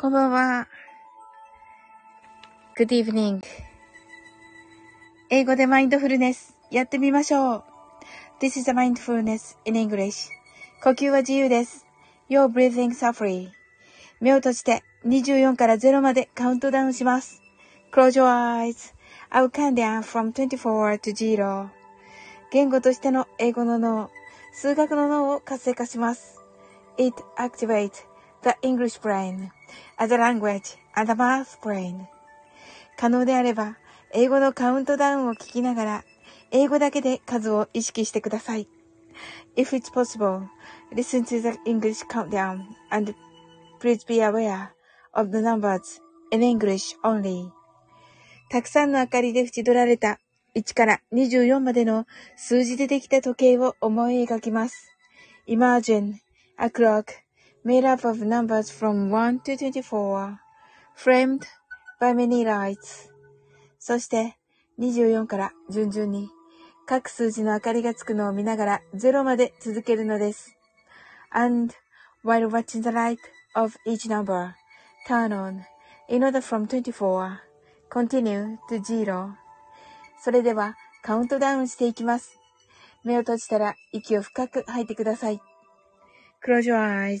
こんばんは。Good evening。英語でマインドフルネスやってみましょう。This is a mindfulness in English。呼吸は自由です。Your breathing is free。目を閉じて24から0までカウントダウンします。Close your eyes. I will count down from 24 to 0。言語としての英語の脳、数学の脳を活性化します。It activates the English brain, as a language and a math brain. 可能であれば、英語のカウントダウンを聞きながら、英語だけで数を意識してください。If it's possible, listen to the English countdown and please be aware of the numbers in English only. たくさんの明かりで縁取られた1から24までの数字でできた時計を思い描きます。Imagine a clock made up of numbers from 1 to 24, framed by many lights. そして24から順々に各数字の明かりがつくのを見ながら0まで続けるのです。And while watching the light of each number, turn on in order from 24, continue to 0. それではカウントダウンしていきます。目を閉じたら息を深く吐いてください。Close your eyes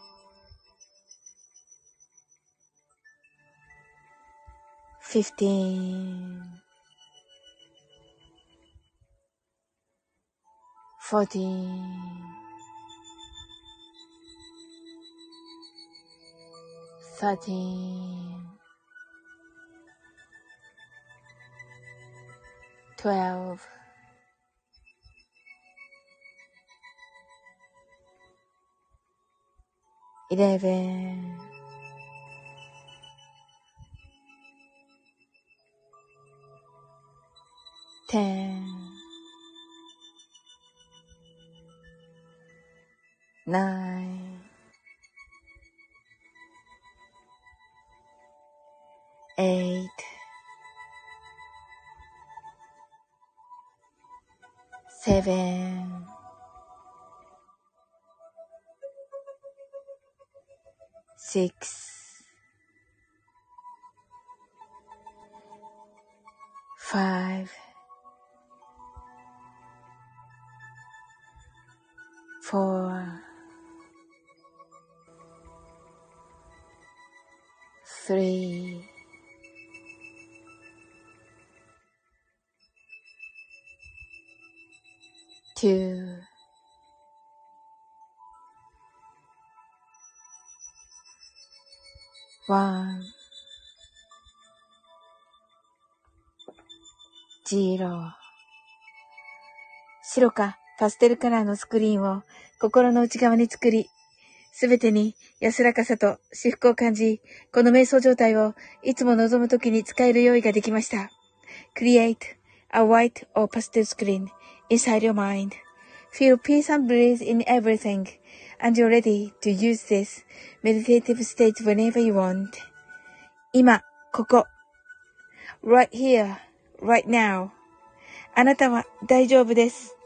15 14 13 12 11 10 9 8 7 6 5 4 3 2 1 0。白かパステルカラーのスクリーンを心の内側に作り、すべてに安らかさと至福を感じ、この瞑想状態をいつも望むときに使える用意ができました。Create a white or pastel screen.Inside your mind, feel peace and bliss in everything, and you're ready to use this meditative state whenever you want. 今、ここ。Right here, right now. あなたは大丈夫です。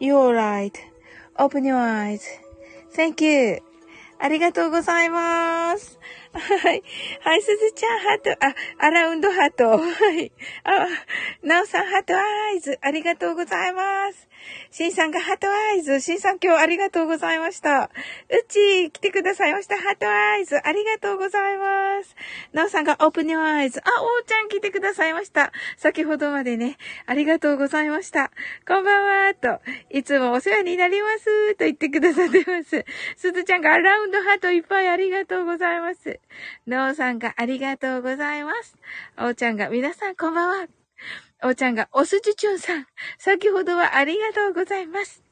You're alright. Open your eyes. Thank you. ありがとうございます。はい。はい、すずちゃん、ハート、アラウンドハート。はい。なおさん、ハートアイズ。ありがとうございます。しんさんがハートアイズ。しんさん、今日ありがとうございました。うち、来てくださいました。ハートアイズ。ありがとうございます。なおさんがオープニューアイズ。あ、おーちゃん、来てくださいました。先ほどまでね、ありがとうございました。こんばんは、と。いつもお世話になります。と言ってくださってます。すずちゃんがアラウンドハートいっぱいありがとうございます。なおさんがありがとうございます。おーちゃんが皆さんこんばんは。おーちゃんがおすじちゅんさん、先ほどはありがとうございます。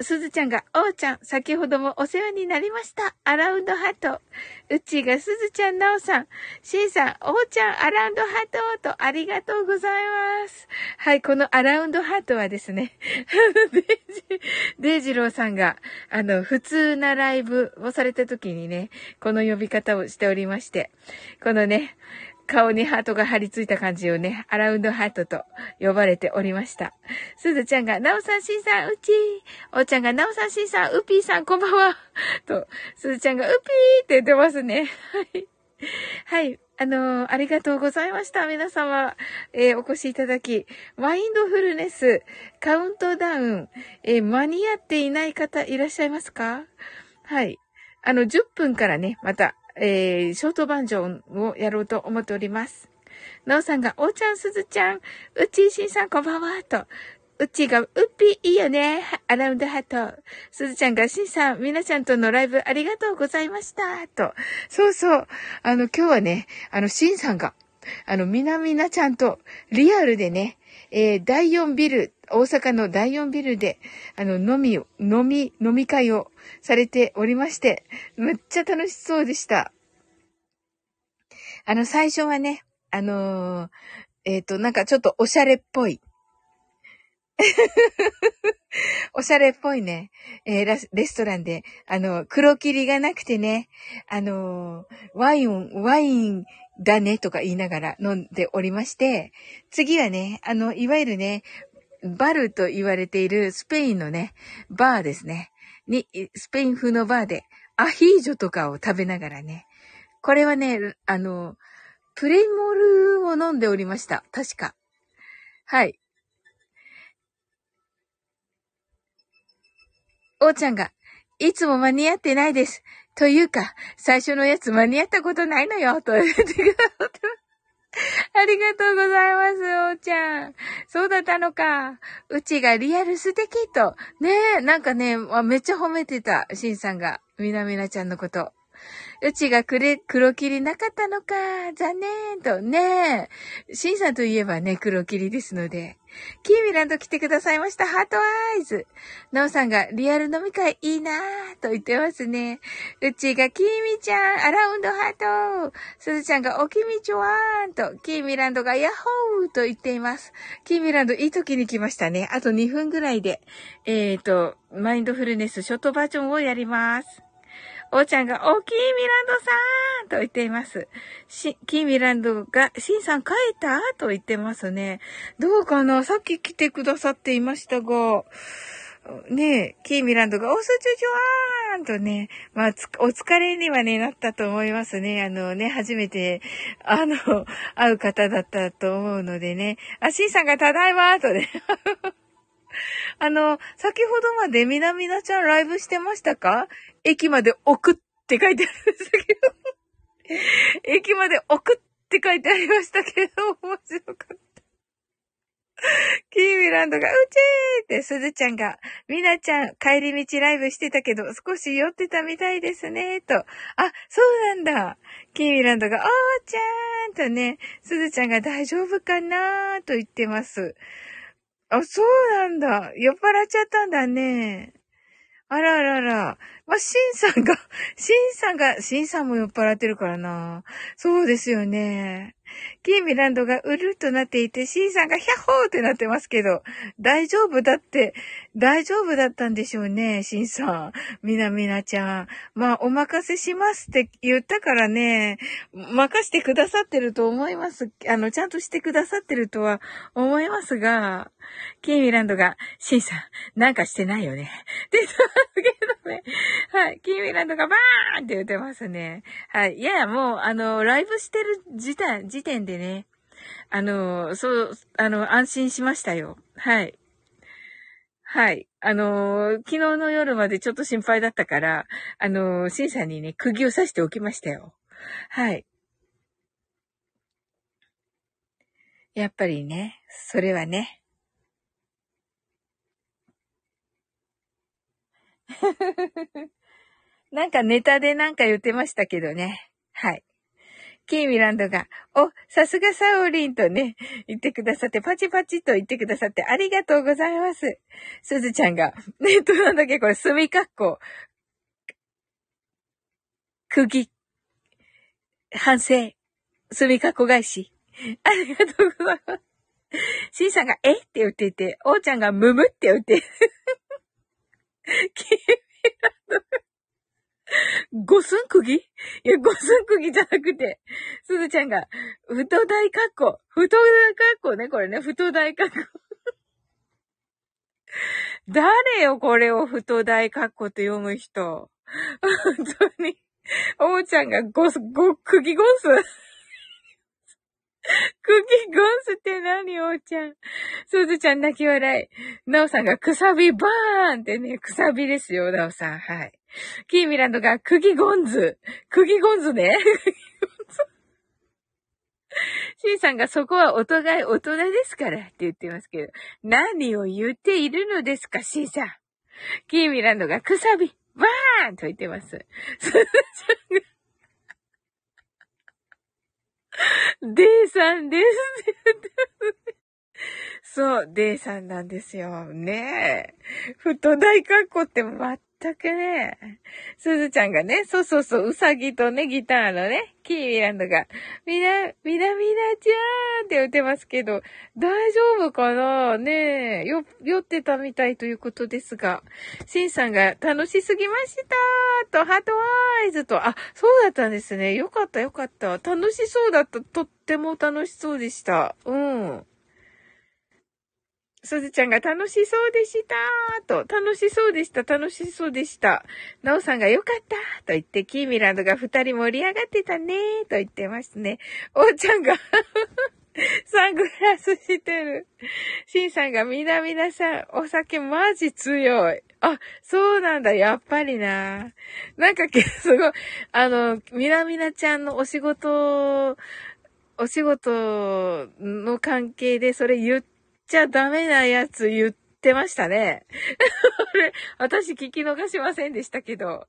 すずちゃんがおーちゃん、先ほどもお世話になりました。アラウンドハート。うちがすずちゃん、なおさん、しんさん、おーちゃん、アラウンドハートとありがとうございます。はい、このアラウンドハートはですね、デイジローさんが、普通なライブをされた時にね、この呼び方をしておりまして、このね、顔にハートが張り付いた感じをね、アラウンドハートと呼ばれておりました。すずちゃんが、なおさん、しんさん、うちー。おーちゃんが、なおさん、しんさん、うぴーさん、こんばんは。と、すずちゃんが、うぴーって言ってますね。はい。はい。ありがとうございました。皆様、お越しいただき、マインドフルネス、カウントダウン、間に合っていない方いらっしゃいますか？はい。10分からね、また、ショートバージョンをやろうと思っております。なおさんが、おーちゃん、すずちゃん、うちーしんさん、こんばんは、と。うちが、うっぴーいいよね、アラウンドハート。すずちゃんが、しんさん、みなちゃんとのライブありがとうございました、と。そうそう。今日はね、しんさんが、みなちゃんと、リアルでね、第4ビル、大阪の第4ビルで、飲み会をされておりまして、めっちゃ楽しそうでした。最初はね、なんかちょっとおしゃれっぽい。おしゃれっぽいね、レストランで、黒霧がなくてね、ワインだねとか言いながら飲んでおりまして、次はね、いわゆるね、バルと言われているスペインのね、バーですね。スペイン風のバーで、アヒージョとかを食べながらね、これはね、プレモルを飲んでおりました。確か。はい。おーちゃんが、いつも間に合ってないです。というか、最初のやつ間に合ったことないのよ、と言ってくださってありがとうございます、おーちゃん。そうだったのか。うちがリアル素敵と。ねえ、なんかね、めっちゃ褒めてた、しんさんが。みなちゃんのこと。うちが黒霧なかったのか。残念と。ねえ。しんさんといえばね、黒霧ですので。キーミランド来てくださいました。ハートアイズ。なおさんがリアル飲み会いいなぁと言ってますね。うちがキーミちゃん、アラウンドハート。すずちゃんがおきみちょわーんと、キーミランドがヤッホーと言っています。キーミランドいい時に来ましたね。あと2分ぐらいで、マインドフルネスショートバージョンをやります。おーちゃんが、おーキーミランドさーんと言っています。キーミランドが、しんさん帰ったと言ってますね。どうかな？さっき来てくださっていましたが、ねえ、キーミランドが、おすちゅちゅわーんとね、まあ、お疲れにはね、なったと思いますね。初めて、会う方だったと思うのでね。あ、しんさんがただいまーとね。先ほどまでみなちゃんライブしてましたか？駅まで送って書いてありましたけど。駅まで送って書いてありましたけど、面白かった。キーミランドが、うちーって、すずちゃんが、みなちゃん帰り道ライブしてたけど、少し酔ってたみたいですね、と。あ、そうなんだ。キーミランドが、おーちゃーんとね、すずちゃんが大丈夫かなーと言ってます。あ、そうなんだ。酔っ払っちゃったんだね。あらあらあら。まあ、しんさんも酔っ払ってるからな。そうですよね。キーミランドがうるっとなっていて、シンさんがヒャッホーってなってますけど、大丈夫だって、大丈夫だったんでしょうね、シンさん。みなちゃん。まあ、お任せしますって言ったからね、任してくださってると思います。ちゃんとしてくださってるとは思いますが、キーミランドが、シンさん、なんかしてないよね。って言ってますけどね。はい。キーミランドがバーンって言ってますね。はい。いや、もう、ライブしてる時点でね、安心しましたよ。はい。はい。昨日の夜までちょっと心配だったから、シンさんにね、釘を刺しておきましたよ。はい。やっぱりね、それはね、なんかネタでなんか言ってましたけどね。はい。キーミランドが、お、さすがサオリンとね、言ってくださって、パチパチと言ってくださって、ありがとうございます。すずちゃんが、なんだっけ、これ、墨かっこ、釘、反省、墨かっこ返し。ありがとうございます。シンさんが、えって言っていて、おーちゃんが、むむって言って。キーミランドが、五寸釘？いや、五寸釘じゃなくて、すずちゃんが、太大かっこ。太大かっこね、これね。太大かっこ。誰よ、これを太大かっこって読む人。本当に。おうちゃんが釘ゴンス釘ゴンスって何、おうちゃん。すずちゃん泣き笑い。なおさんがくさびバーンってね、くさびですよ、なおさん。はい。キーミランドが釘ゴンズ。釘ゴンズね。シンさんがそこは大人ですからって言ってますけど。何を言っているのですか、シンさん。キーミランドがくさびバーンと言ってます。すずちゃんが。デイさんです。そう、デイさんなんですよ。ねえ。太大格好って全くね。すずちゃんがね、そうそうそう、うさぎとね、ギターのね、キーミランドが、みなちゃーんって言ってますけど、大丈夫かなねえ、酔ってたみたいということですが、シンさんが楽しすぎましたーと、ハートアイズと、あ、そうだったんですね。よかった。楽しそうだった。とっても楽しそうでした。うん。すずちゃんが楽しそうでしたーと、楽しそうでした。なおさんがよかったーと言って、キーミランドが二人盛り上がってたねーと言ってますね。おーちゃんが、サングラスしてる。シンさんがみなさん、お酒マジ強い。あ、そうなんだ、やっぱりな。なんか、すごい、みなちゃんのお仕事の関係でそれ言って、じゃあダメなやつ言ってましたね。私聞き逃しませんでしたけど。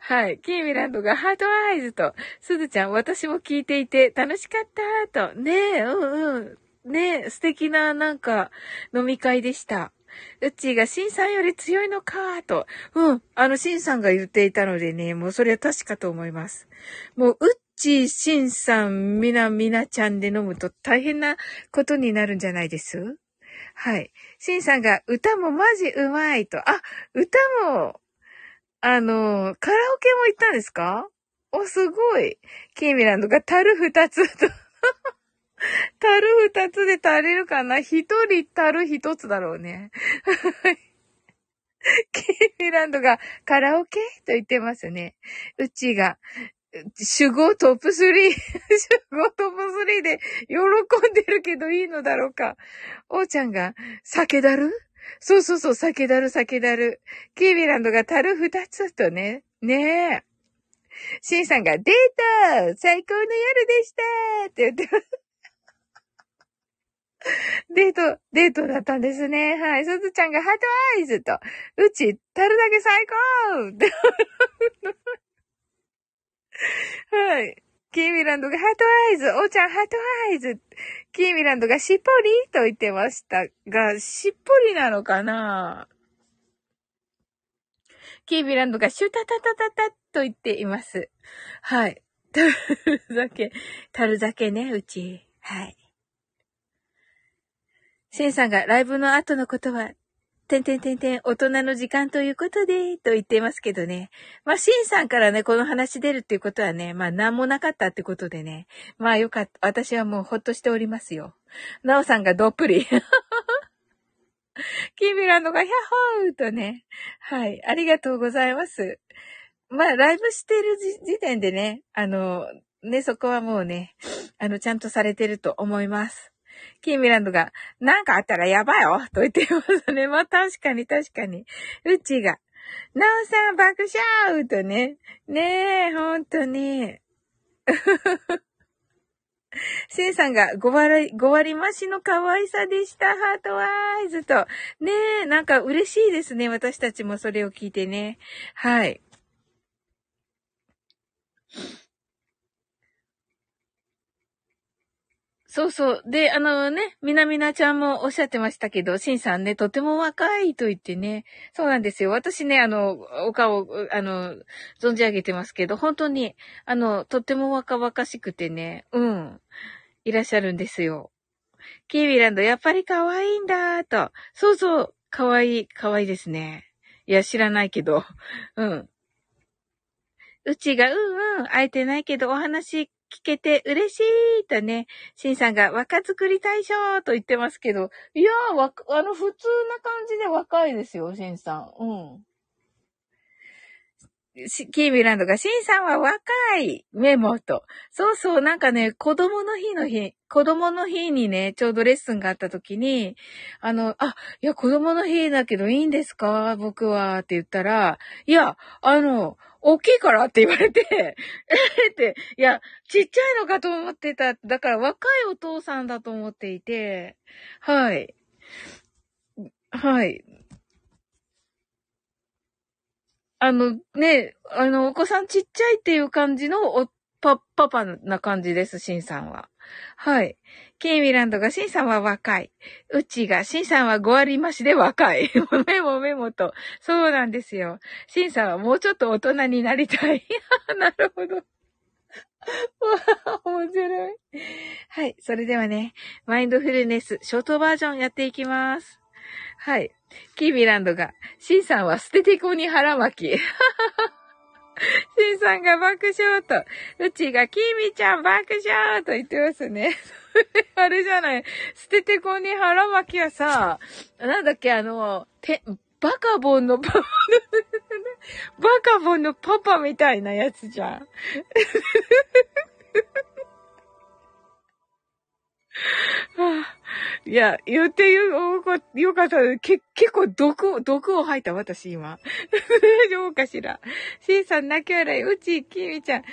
はい。キーミランドがハートアイズと、すずちゃん、私も聞いていて楽しかったと。ねえ、うんうん。ねえ、素敵ななんか飲み会でした。うっちーがシンさんより強いのかーと。うん。シンさんが言っていたのでね、もうそれは確かと思います。もう、シンさん、みなちゃんで飲むと大変なことになるんじゃないです？はい。シンさんが歌もマジうまいと。あ、歌も、カラオケも行ったんですか？お、すごい。キーミランドが樽2つと。樽2つで足りるかな？1人樽1つだろうね。キーミランドがカラオケと言ってますね。うちが。主語トップ3 で喜んでるけどいいのだろうか。おーちゃんが、酒だる？そうそうそう、酒だる。キーミランドが樽2つとね。ねえ。シンさんが、デート！最高の夜でしたって言ってます。デートだったんですね。はい。すずちゃんが、ハートアイズと。うち、樽だけ最高はい。キーミランドがハートアイズ。おーちゃんハートアイズ。キーミランドがしっぽりと言ってましたが、しっぽりなのかな？キーミランドがシュタタタタタと言っています。はい。樽酒ね、うち。はい。センさんがライブの後のことは、大人の時間ということで、と言っていますけどね。まあ、シンさんからね、この話出るっていうことはね、まあ、なんもなかったってことでね。まあ、よかった。私はもうほっとしておりますよ。ナオさんがどっぷり。キミラのがヒャホーとね。はい。ありがとうございます。まあ、ライブしてる時点でね、そこはもうね、ちゃんとされてると思います。キーミランドが、なんかあったらやばいよと言ってますね。まあ、確かに。うちが、なおさん爆笑とね。ねえ、ほんとに。せいさんが5割増しの可愛さでした。ハートワイズと。ねえ、なんか嬉しいですね。私たちもそれを聞いてね。はい。そうそう。で、みなちゃんもおっしゃってましたけど、しんさんね、とても若いと言ってね。そうなんですよ。私ね、お顔、存じ上げてますけど、本当に、とても若々しくてね、うん、いらっしゃるんですよ。キーミランド、やっぱり可愛いんだと。そうそう、可愛いですね。いや、知らないけど、うん。うちが、会えてないけど、お話、聞けて嬉しいとね、シンさんが若作り大賞と言ってますけど、いやー、普通な感じで若いですよ、シンさん。キーミランドが、シンさんは若いメモと。そうそう、なんかね、子供の日にね、ちょうどレッスンがあった時に、いや、子供の日だけどいいんですか僕は、って言ったら、いや、大きいからって言われて、って、いや、ちっちゃいのかと思ってた。だから若いお父さんだと思っていて、はい。はい。お子さんちっちゃいっていう感じのパパな感じです、シンさんは。はい。キーミランドが、シンさんは若い。うちが、シンさんは5割増しで若い。メモと。そうなんですよ。シンさんはもうちょっと大人になりたい。なるほど。面白い。はい。それではね、マインドフルネス、ショートバージョンやっていきます。はい。キーミランドが、シンさんは捨ててこに腹巻き。シンさんが爆笑と、うちがキミちゃん爆笑と言ってますね。あれじゃない。捨ててこに腹巻きはさ、なんだっけ、バカボンのパパみたいなやつじゃん。いや、言ってよかった。結構毒を吐いた、私今。大丈夫かしら。シンさん泣き笑い、うち、きみちゃん、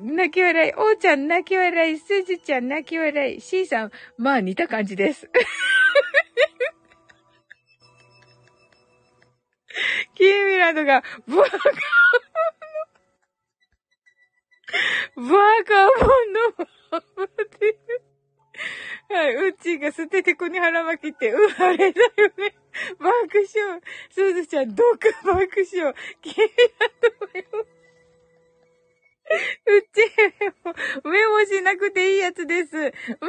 泣き笑い、おうちゃん泣き笑い、すずちゃん泣き笑い、シンさん、まあ似た感じです。キミランが、バカボンのはい、うちが捨ててこに腹巻きって、あれだよね。爆笑。すずちゃん、爆笑。君らのメモ。うちメモしなくていいやつです。キーミ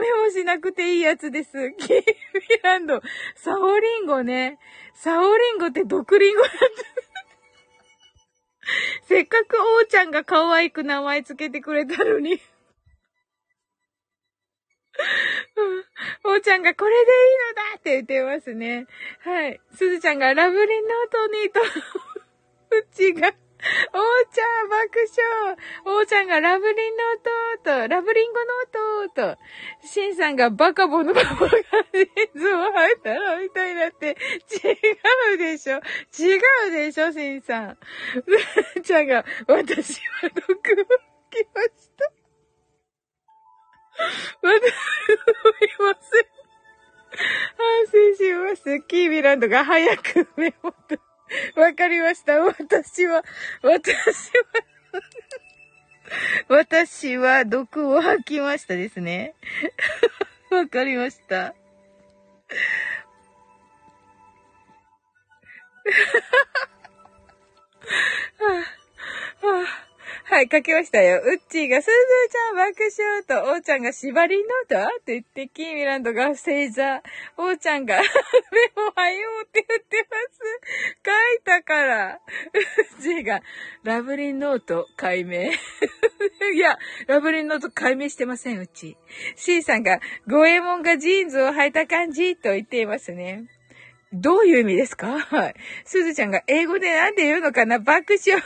ランド。サオリンゴね。サオリンゴって毒リンゴだった。せっかくおーちゃんが可愛く名前つけてくれたのに。おーちゃんがこれでいいのだって言ってますね。はい。すずちゃんがラブリーノートにと、うちが、おーちゃん爆笑。おーちゃんがラブリーノートと、ラブリンゴノートと、しんさんがバカボンのパパがレンズを入ったらみたいになって、違うでしょ、しんさん。すずちゃんが、私は毒を吹きました。反省します。キーミランドが早くメモと。わかりました。私は毒を吐きましたですね。わかりました。はい、書きましたよ。うっちーが、すずちゃん爆笑と、おーちゃんが縛りのだって言って、キーミランドが正座。おーちゃんが、目もはようって言ってます。書いたから。うっちーが、ラブリンノート解明。いや、ラブリンノート解明してません、うち。C さんが、ゴエモンがジーンズを履いた感じと言っていますね。どういう意味ですか？はい。すずちゃんが英語でなんて言うのかな？爆笑。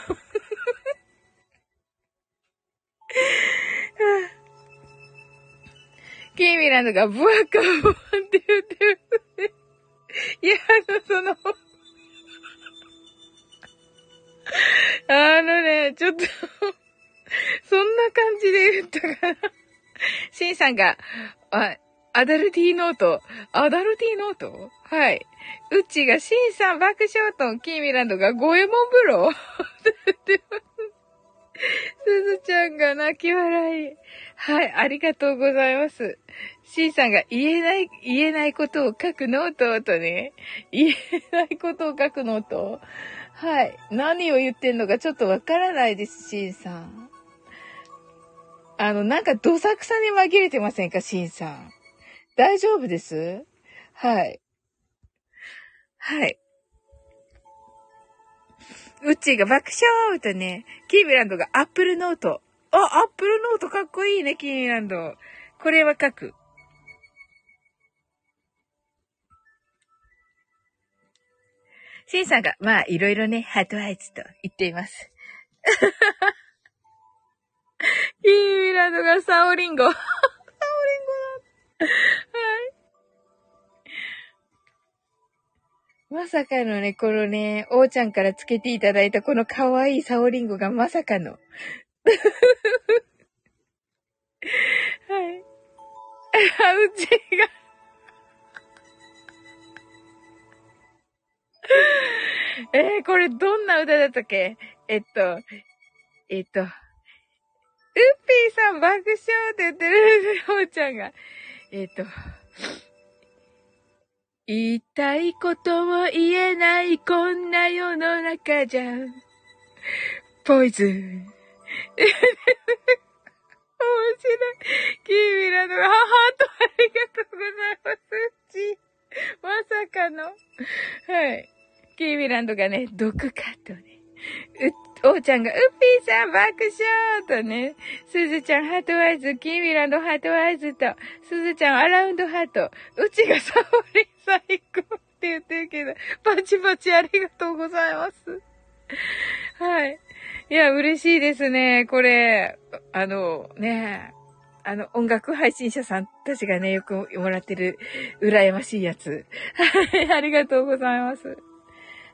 キーミランドがブワカボンって言ってる。いや、あのね、ちょっと、そんな感じで言ったから。シンさんが、アダルティーノート。アダルティーノート？はい。うちが、シンさん爆笑と、キーミランドがゴエモン風呂って言ってます。すずちゃんが泣き笑い。はい、ありがとうございます。シンさんが言えないことを書くノートとね、言えないことを書くノート。はい。何を言ってんのかちょっとわからないです、シンさん。なんかどさくさに紛れてませんか、シンさん。大丈夫です？はい。はい。うちが爆笑とね、キーミランドがアップルノート。あ、アップルノートかっこいいね、キーミランド。これは書く。シンさんが、まあ、いろいろね、ハートアイズと言っています。キーミランドがサオリンゴ。サオリンゴだ。はい。まさかのね、このね、おーちゃんからつけていただいたこのかわいいサオリンゴがまさかの。はい。あ、うちが。これどんな歌だったっけ？ウッピーさん爆笑って言ってる、おーちゃんが。言いたいことも言えないこんな世の中じゃポイズン。面白い。キーミランドがハートありがとうございます。ち、まさかの。はい。キーミランドがね、毒かとね。おーちゃんが、うっぴーさん爆笑とね、すずちゃんハートワイズ、キーミランドハートワイズと、すずちゃんアラウンドハート、うちがサオリン最高って言ってるけど、パチパチありがとうございます。はい。いや、嬉しいですね。これ、音楽配信者さんたちがね、よくもらってる、羨ましいやつ。はい、ありがとうございます。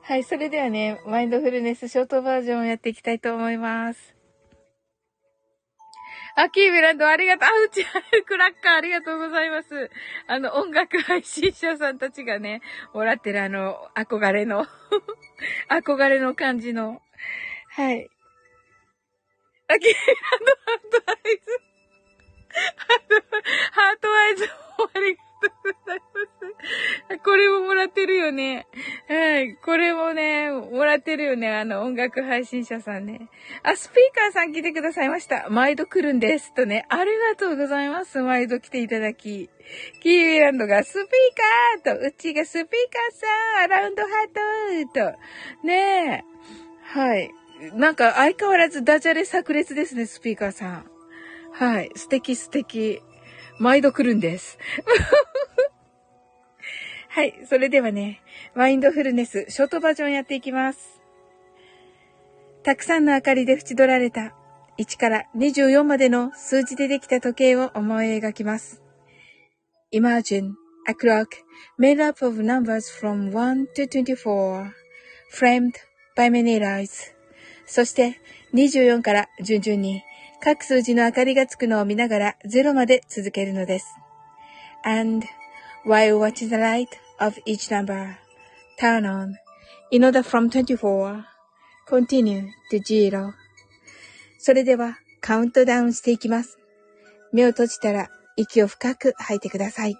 はい、それではね、マインドフルネスショートバージョンをやっていきたいと思います。あ、キーミランドありがとう。あ、うち、クラッカーありがとうございます。音楽配信者さんたちがね、もらってる憧れの感じの。はい。あ、キーミランドハートアイズ。ハートアイズもありがとう。これももらってるよね。はい。これもね、もらってるよね。音楽配信者さんね。あ、スピーカーさん来てくださいました。毎度来るんです。とね。ありがとうございます。毎度来ていただき。キーミランドがスピーカーと、うちがスピーカーさん、アラウンドハートと。ねえ。はい。なんか相変わらずダジャレ炸裂ですね、スピーカーさん。はい。素敵素敵。毎度来るんです。はい。それではね、マインドフルネス、ショートバージョンやっていきます。たくさんの明かりで縁取られた、1から24までの数字でできた時計を思い描きます。Imagine a clock made up of numbers from 1 to 24, framed by many lights. そして、24から順々に、各数字の明かりがつくのを見ながら0まで続けるのです。And while watching the light of each number, turn on in order from 24, continue to 0. それではカウントダウンしていきます。目を閉じたら息を深く吐いてください。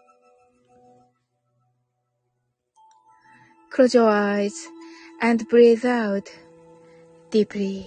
Close your eyes and breathe out deeply.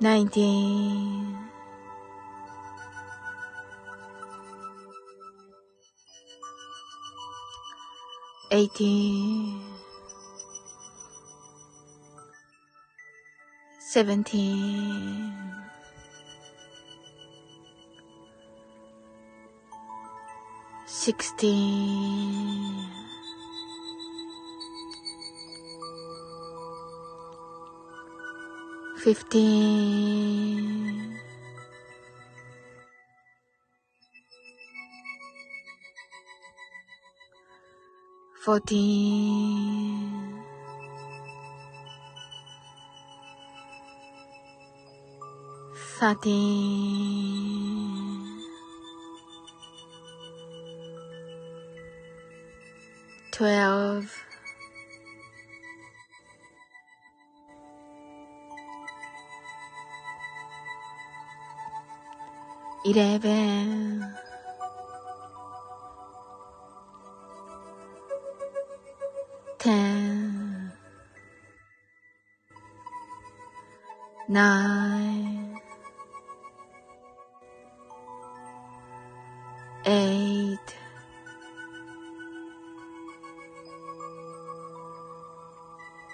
19, 18, 17, 16, 15, 14, 13, 12, 11, 10, 9, 8,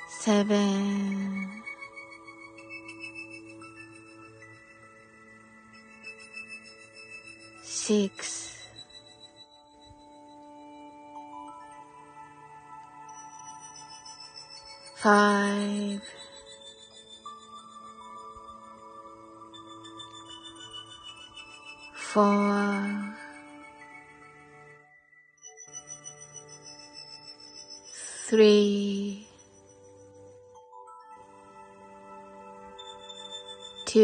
7, 6, 5, 4, 3, 2, 1、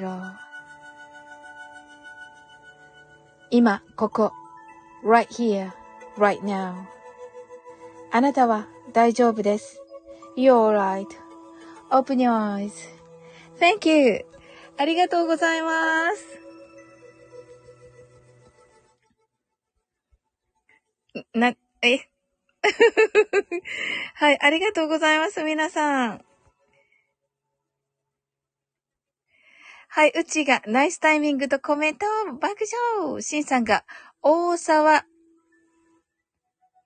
0。今ここ right here, right now。 あなたは大丈夫です。 You're alright. Open your eyes. Thank you. ありがとうございます。はい、ありがとうございます、皆さん。はい、うちがナイスタイミングとコメントを爆笑。しんさんが大沢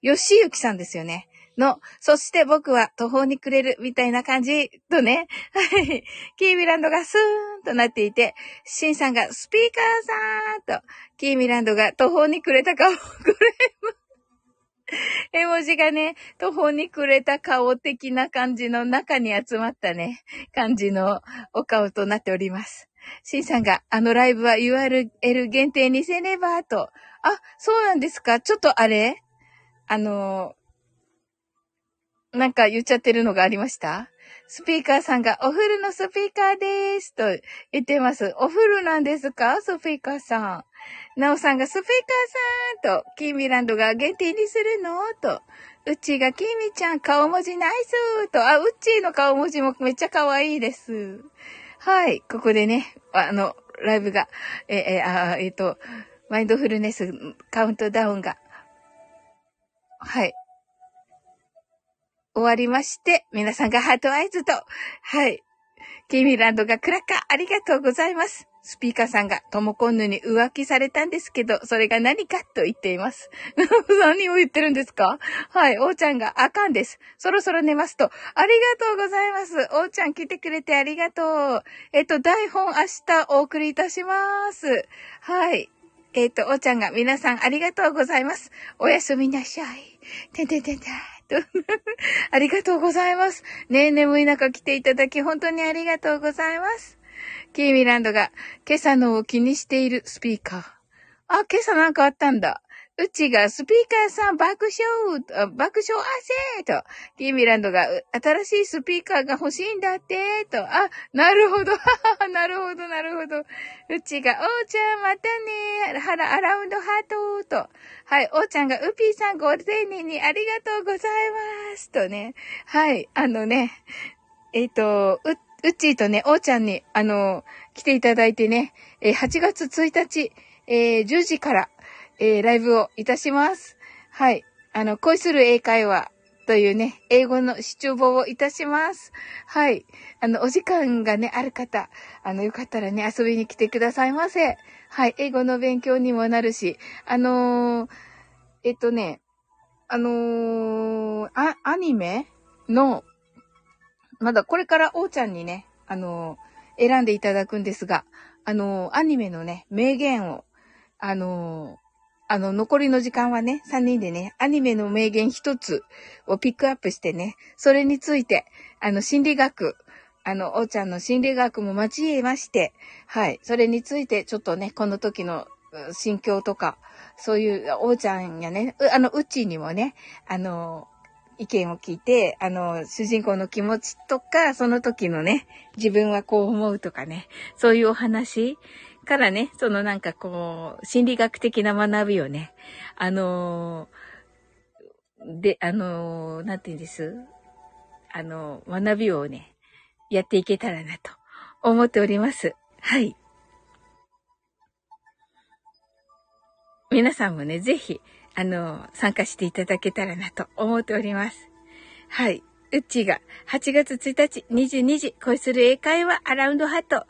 義行さんですよね。の、そして僕は途方に暮れるみたいな感じとね。はい。キーミランドがスーンとなっていて、シンさんがスピーカーさんと、キーミランドが途方に暮れた顔。これも絵文字がね、途方に暮れた顔的な感じの中に集まったね、感じのお顔となっております。しんさんが、あのライブは URL 限定にせねばと。あ、そうなんですか。ちょっとあれなんか言っちゃってるのがありました?スピーカーさんが、お風呂のスピーカーでーすと言ってます。お風呂なんですか?スピーカーさん。なおさんがスピーカーさんと、キーミランドが限定にするのと、うっちーがキーミちゃん顔文字ナイスと、あ、うっちーの顔文字もめっちゃ可愛いです。はい、ここでね、ライブが、マインドフルネスカウントダウンが、はい、終わりまして、皆さんがハートアイズと、はい、キーミランドがクラッカーありがとうございます。スピーカーさんがトモコンヌに浮気されたんですけど、それが何かと言っています。何を言ってるんですか?はい、おーちゃんがあかんです。そろそろ寝ますと。ありがとうございます。おーちゃん来てくれてありがとう。台本明日お送りいたします。はい。おーちゃんが皆さんありがとうございます。おやすみなさい。てんてんてんてん。ありがとうございます。ね、眠い中来ていただき本当にありがとうございます。キーミランドが今朝のを気にしているスピーカー。あ、今朝なんかあったんだ。うちがスピーカーさん爆笑あせーと、ティーミランドが新しいスピーカーが欲しいんだってーと、あ、なるほど、なるほど、なるほど。うちが、おーちゃんまたねー、腹アラウンドハートーと、はい、おーちゃんがうぴーさんご丁寧にありがとうございますとね、はい、うっちーとね、おーちゃんに、来ていただいてね、8月1日、10時から、ライブをいたします。はい。恋する英会話というね、英語の出張をいたします。はい。お時間がね、ある方、よかったらね、遊びに来てくださいませ。はい。英語の勉強にもなるし、アニメの、まだこれからおーちゃんにね、選んでいただくんですが、アニメのね、名言を、残りの時間はね、3人でね、アニメの名言1つをピックアップしてね、それについて、心理学、おーちゃんの心理学も交えまして、はい、それについてちょっとね、この時の心境とか、そういう、おーちゃんやね、うちにもね、意見を聞いて、主人公の気持ちとか、その時のね、自分はこう思うとかね、そういうお話からね、そのなんかこう、心理学的な学びをね、なんて言うんです?学びをね、やっていけたらなと思っております。はい。皆さんもね、ぜひ、参加していただけたらなと思っております。はい。うっちーが8月1日22時、恋する英会話アラウンドハット。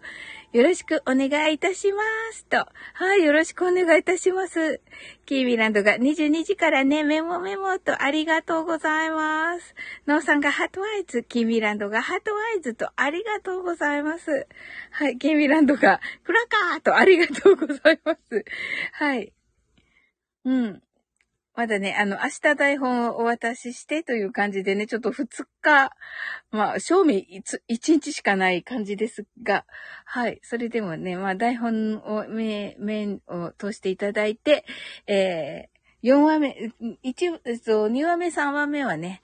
よろしくお願いいたします。と。はい、よろしくお願いいたします。キーミランドが22時からね、メモとありがとうございます。ノーさんがハートアイズ、キーミランドがハートアイズとありがとうございます。はい、キーミランドがクラカーとありがとうございます。はい。うん。まだね、明日台本をお渡ししてという感じでね、ちょっと2日、まあ、正味1日しかない感じですが、はい。それでもね、まあ、台本を、面を通していただいて、4話目、2話目、3話目はね、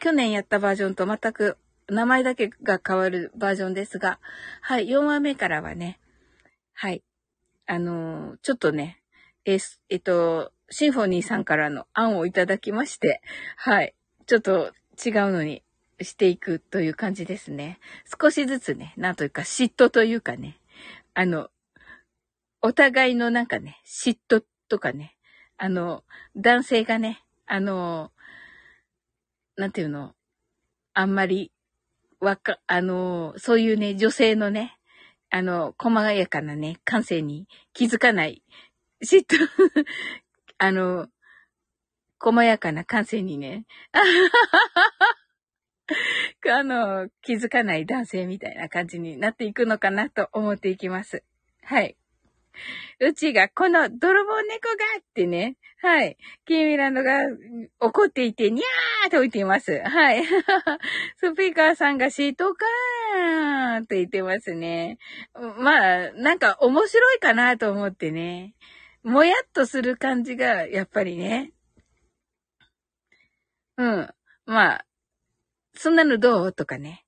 去年やったバージョンと全く名前だけが変わるバージョンですが、はい、4話目からはね、はい。ちょっとね、シンフォニーさんからの案をいただきまして、はい。ちょっと違うのにしていくという感じですね。少しずつね、なんというか嫉妬というかね、お互いのなんかね、嫉妬とかね、男性がね、なんていうの、あんまり、そういうね、女性のね、細やかなね、感性に気づかない、嫉妬、細やかな感性にね、気づかない男性みたいな感じになっていくのかなと思っていきます。はい。うちが、この泥棒猫がってね、はい。キーミランドが怒っていて、にゃーと言っています。はい。スピーカーさんが嫉妬かーと言ってますね。まあ、なんか面白いかなと思ってね。もやっとする感じが、やっぱりね。うん。まあ、そんなのどうとかね。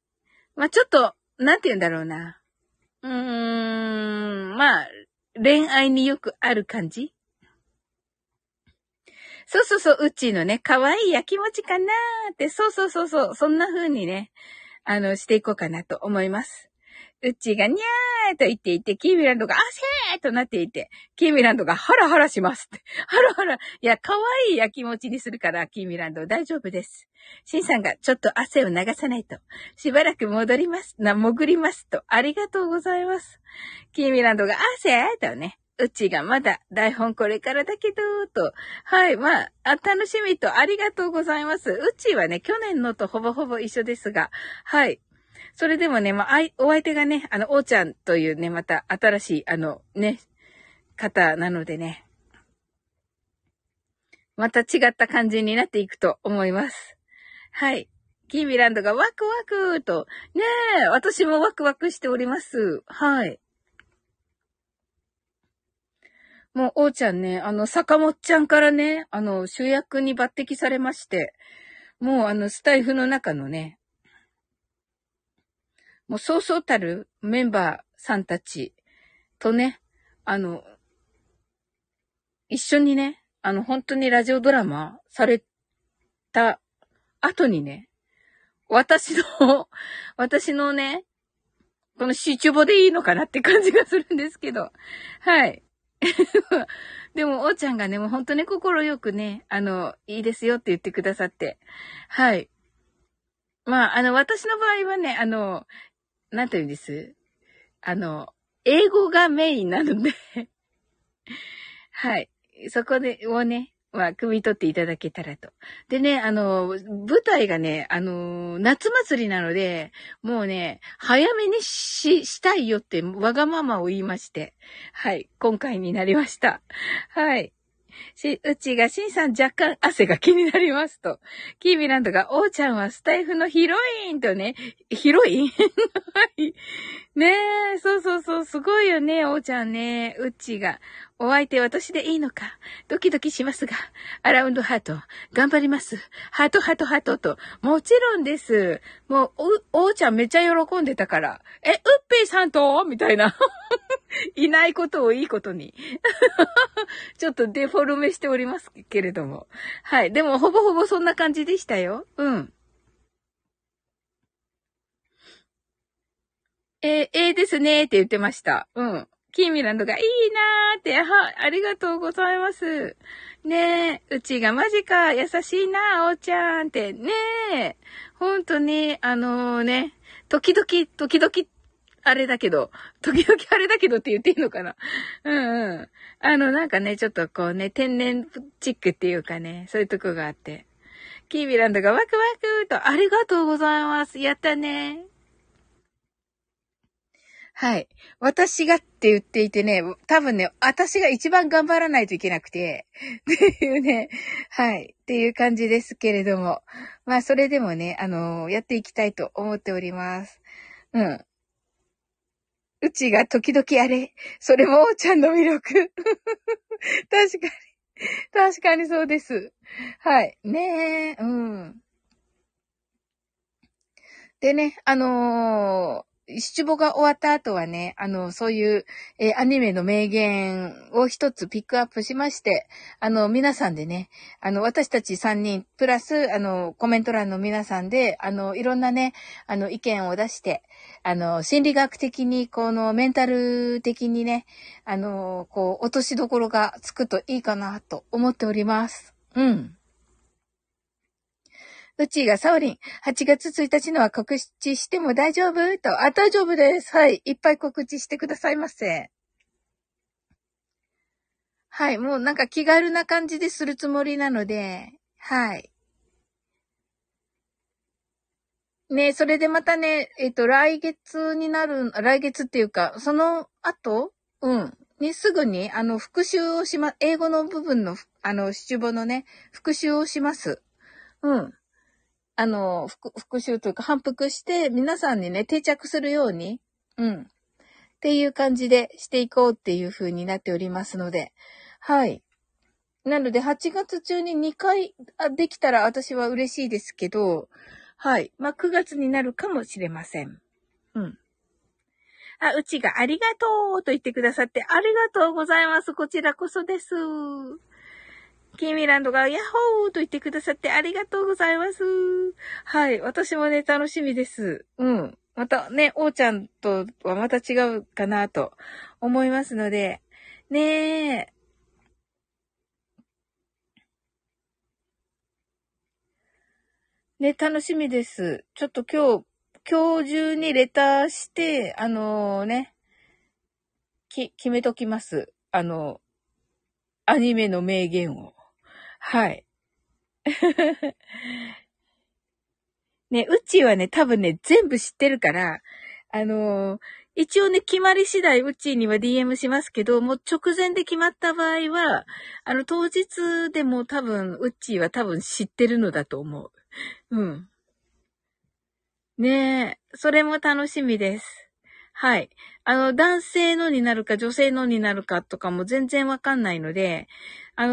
まあちょっと、なんて言うんだろうな。まあ、恋愛によくある感じ?そうそうそう、うちのね、可愛いやきもちかなーって、そう、そんな風にね、していこうかなと思います。うちがにゃーと言っていて、キーミランドがあせーとなっていて、キーミランドがハラハラしますって。ハラハラ。いや、可愛いやきもちにするから、キーミランド大丈夫です。シンさんがちょっと汗を流さないと。しばらく潜りますと。ありがとうございます。キーミランドがあせーとね。うちがまだ台本これからだけど、と。はい、まあ、楽しみとありがとうございます。うちはね、去年のとほぼほぼ一緒ですが、はい。それでもね、まあ、お相手がね、おーちゃんというね、また新しい、ね、方なのでね、また違った感じになっていくと思います。はい。キーミランドがワクワクと、ねえ、私もワクワクしております。はい。もう、おーちゃんね、坂本ちゃんからね、主役に抜擢されまして、もうスタイフの中のね、もうそうそうたるメンバーさんたちとね、一緒にね、本当にラジオドラマされた後にね、私のね、このシチュボでいいのかなって感じがするんですけど、はい。でも、おーちゃんがね、もう本当に心よくね、いいですよって言ってくださって。はい。まあ、私の場合はね、なんて言うんです?英語がメインなので、はい。そこで、をね、まあ、汲み取っていただけたらと。でね、舞台がね、夏祭りなので、もうね、早めにしたいよって、わがままを言いまして。はい。今回になりました。はい。うちが、しんさん若干汗が気になりますと。キーミランドが、おーちゃんはスタイフのヒロインとね、ヒロインはい。ねえ、そうそうそう、すごいよね、おーちゃんね。うちが、お相手私でいいのか、ドキドキしますが、アラウンドハート、頑張ります。ハートハートハートと、もちろんです。もう、おーちゃんめっちゃ喜んでたから、ウッペイさんとみたいな。いないことをいいことに。ちょっとデフォルメしておりますけれども。はい。でも、ほぼほぼそんな感じでしたよ。うん。ですねーって言ってました。うん。キーミランドがいいなーって、ありがとうございます。ねえ、うちがマジか、優しいな、おーちゃんって、ねえ、ほんとね、時々、時々あれだけどって言っていいのかな。うんうん。なんかね、ちょっとこうね、天然チックっていうかね、そういうとこがあって。キーミランドがワクワクと、ありがとうございます。やったね。はい。私がって言っていてね、多分ね、私が一番頑張らないといけなくて、っていうね、はい。っていう感じですけれども。まあ、それでもね、やっていきたいと思っております。うん。うちが時々あれ。それもおーちゃんの魅力。確かに。確かにそうです。はい。ねえ、うん。でね、七五が終わった後はね、そういう、アニメの名言を一つピックアップしまして、皆さんでね、私たち3人、プラス、コメント欄の皆さんで、いろんなね、意見を出して、心理学的に、このメンタル的にね、こう、落としどころがつくといいかなと思っております。うん。うちがサオリン、8月1日のは告知しても大丈夫と、あ、大丈夫です。はい。いっぱい告知してくださいませ。はい。もうなんか気軽な感じでするつもりなので、はい。ね、それでまたね、来月っていうか、その後、うん。ね、すぐに、復習をしま、英語の部分の、七五のね、復習をします。うん。復習というか反復して皆さんにね、定着するように、うん。っていう感じでしていこうっていう風になっておりますので、はい。なので8月中に2回できたら私は嬉しいですけど、はい。まあ、9月になるかもしれません。うん。あ、うちがありがとうと言ってくださって、ありがとうございます。こちらこそです。キーミランドがヤッホーと言ってくださってありがとうございます。はい。私もね、楽しみです。うん。またね、おーちゃんとはまた違うかなと思いますので。ねえ。ね、楽しみです。ちょっと今日中にレターして、決めときます。アニメの名言を。はい。ね、うちはね、多分ね、全部知ってるから、一応ね、決まり次第、うちには DM しますけど、もう直前で決まった場合は、当日でも多分、うちは多分知ってるのだと思う。うん。ねえ、それも楽しみです。はい。男性のになるか女性のになるかとかも全然わかんないので、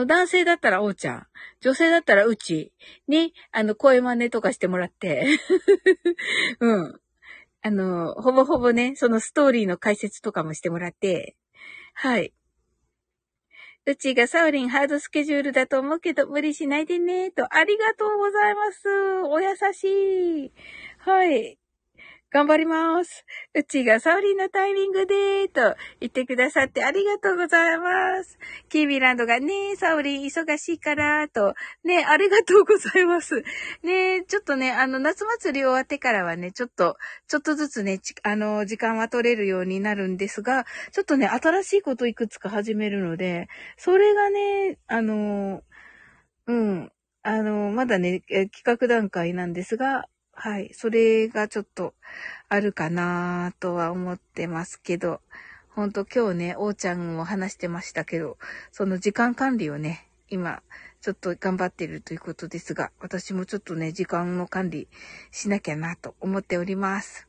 男性だったらおうちゃん、女性だったらうちに、声真似とかしてもらって、うん。ほぼほぼね、そのストーリーの解説とかもしてもらって、はい。うちがサウリンハードスケジュールだと思うけど無理しないでねと、ありがとうございます。お優しい。はい。頑張ります。うちがサウリンのタイミングでーと言ってくださってありがとうございます。キービランドがね、サウリン忙しいからーと、ね、ありがとうございます。ね、ちょっとね、夏祭り終わってからはね、ちょっとずつね、時間は取れるようになるんですが、ちょっとね、新しいこといくつか始めるので、それがね、うん、まだね、企画段階なんですが、はい。それがちょっとあるかなとは思ってますけど、ほんと今日ね、おーちゃんも話してましたけど、その時間管理をね、今、ちょっと頑張ってるということですが、私もちょっとね、時間の管理しなきゃなと思っております。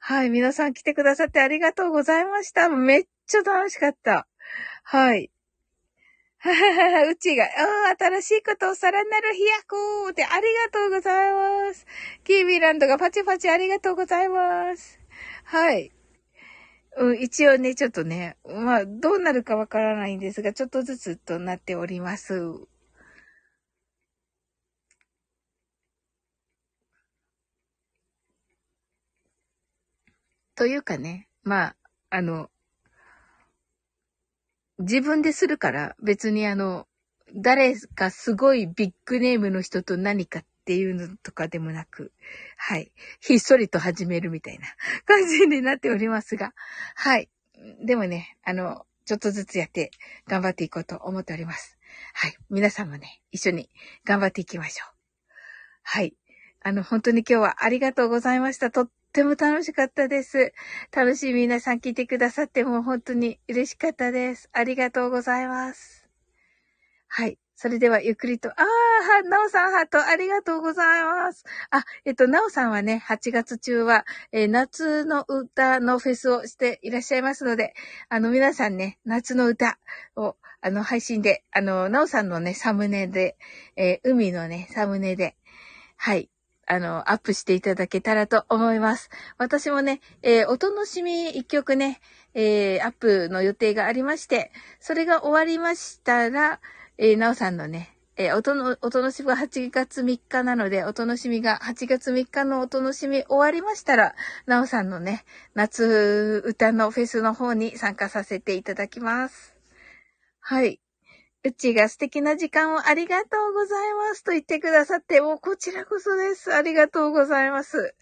はい。皆さん来てくださってありがとうございました。めっちゃ楽しかった。はい。うちが、新しいことお皿になる飛躍ってありがとうございます。キービーランドがパチパチありがとうございます。はい。うん、一応ね、ちょっとね、まあ、どうなるかわからないんですが、ちょっとずつとなっております。というかね、まあ、自分でするから、別に誰かすごいビッグネームの人と何かっていうのとかでもなく、はい。ひっそりと始めるみたいな感じになっておりますが、はい。でもね、ちょっとずつやって頑張っていこうと思っております。はい。皆さんもね、一緒に頑張っていきましょう。はい。本当に今日はありがとうございました。とっても楽しかったです。楽しい皆さん聞いてくださってもう本当に嬉しかったです。ありがとうございます。はい。それではゆっくりと、なおさんハートありがとうございます。なおさんはね、8月中は、夏の歌のフェスをしていらっしゃいますので、皆さんね、夏の歌を、配信で、なおさんのね、サムネで、海のね、サムネで、はい。アップしていただけたらと思います。私もね、お楽しみ一曲ね、アップの予定がありまして、それが終わりましたら、なおさんのね、お楽しみが8月3日なので、お楽しみが8月3日のお楽しみ終わりましたら、なおさんのね、夏歌のフェスの方に参加させていただきます。はい。うちが素敵な時間をありがとうございますと言ってくださって、もうこちらこそです。ありがとうございます。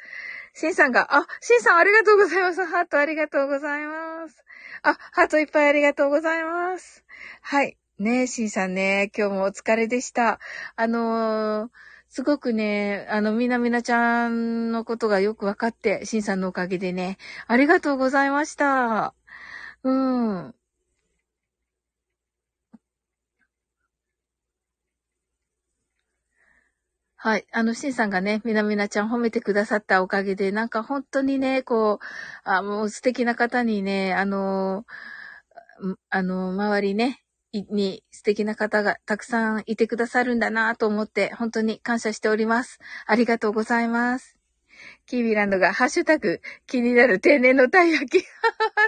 しんさんが、しんさんありがとうございます。ハートありがとうございます。ハートいっぱいありがとうございます。はい。ねえ、しんさんね、今日もお疲れでした。すごくね、みなちゃんのことがよくわかって、しんさんのおかげでね、ありがとうございました。うん。はい。シンさんがね、みなちゃん褒めてくださったおかげで、なんか本当にね、こう、もう素敵な方にね、周りね、に素敵な方がたくさんいてくださるんだなと思って、本当に感謝しております。ありがとうございます。キービランドが、ハッシュタグ、気になる定年のたい焼き。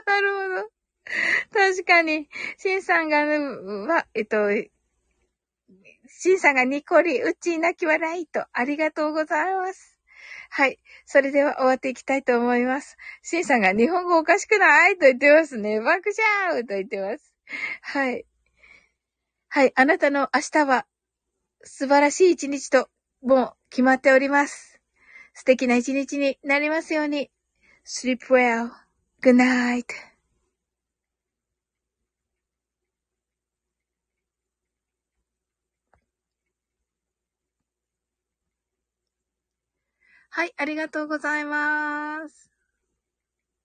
なるほど。確かに、シンさんが、シンさんがニコリ、うち泣き笑いと、ありがとうございます。はい。それでは終わっていきたいと思います。シンさんが日本語おかしくないと言ってますね。爆笑と言ってます。はい。はい。あなたの明日は素晴らしい一日と、もう決まっております。素敵な一日になりますように。Sleep well. Good night.はい、ありがとうございます。